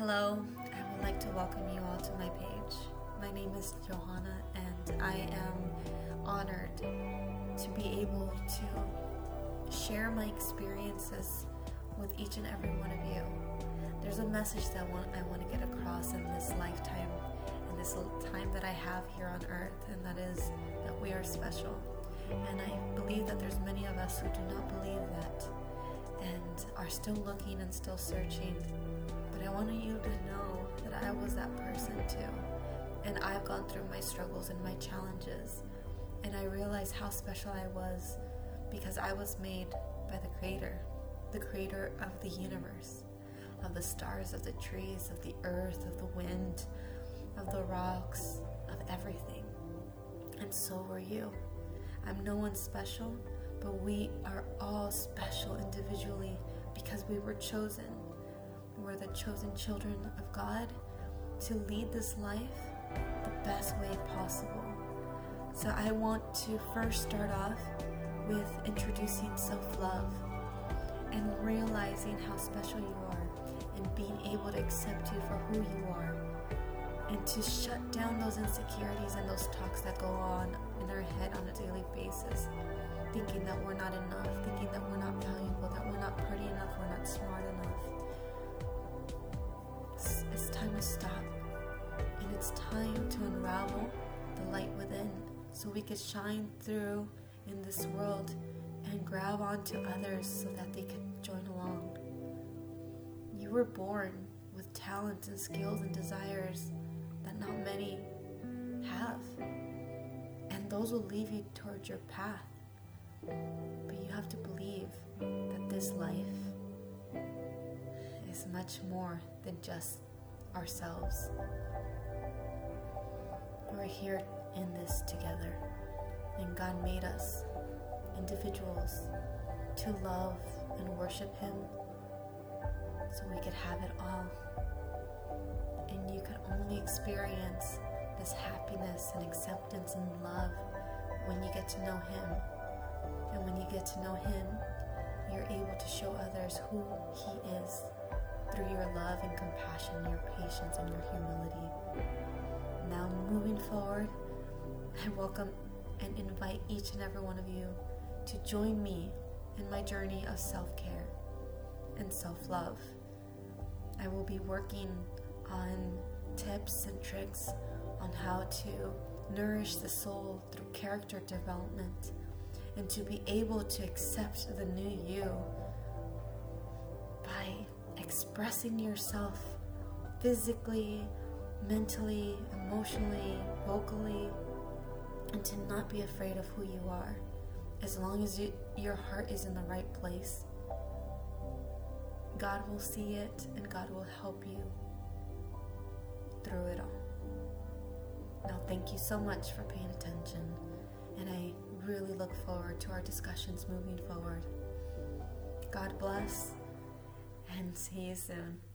Hello, I would like to welcome you all to my page. My name is Johanna and I am honored to be able to share my experiences with each and every one of you. There's a message that I want to get across in this lifetime, in this time that I have here on earth, and that is that we are special. And I believe that there's many of us who do not believe that and are still looking and still searching. But I wanted you to know that I was that person too. And I've gone through my struggles and my challenges. And I realized how special I was because I was made by the creator of the universe, of the stars, of the trees, of the earth, of the wind, of the rocks, of everything. And so were you. I'm no one special, but we are all special individually because we were chosen. We're the chosen children of God to lead this life the best way possible. So I want to first start off with introducing self-love and realizing how special you are and being able to accept you for who you are and to shut down those insecurities and those talks that go on in our head on a daily basis, thinking that we're not enough, thinking that we're not valuable, that we're not pretty enough, we're not smart enough. It's time to stop, and it's time to unravel the light within so we could shine through in this world and grab onto others so that they could join along. You were born with talents and skills and desires that not many have, and those will lead you towards your path. But you have to believe that this life is much more than just ourselves. We're here in this together, and God made us individuals to love and worship Him so we could have it all. And you could only experience this happiness and acceptance and love when you get to know Him. And when you get to know Him, you're able to show others who He is through your love and compassion, your patience, and your humility. Now, moving forward, I welcome and invite each and every one of you to join me in my journey of self-care and self-love. I will be working on tips and tricks on how to nourish the soul through character development, and to be able to accept the new you by expressing yourself physically, mentally, emotionally, vocally, and to not be afraid of who you are, as long as your heart is in the right place. God will see it, and God will help you through it all. Now, thank you so much for paying attention, and I really look forward to our discussions moving forward. God bless, and see you soon.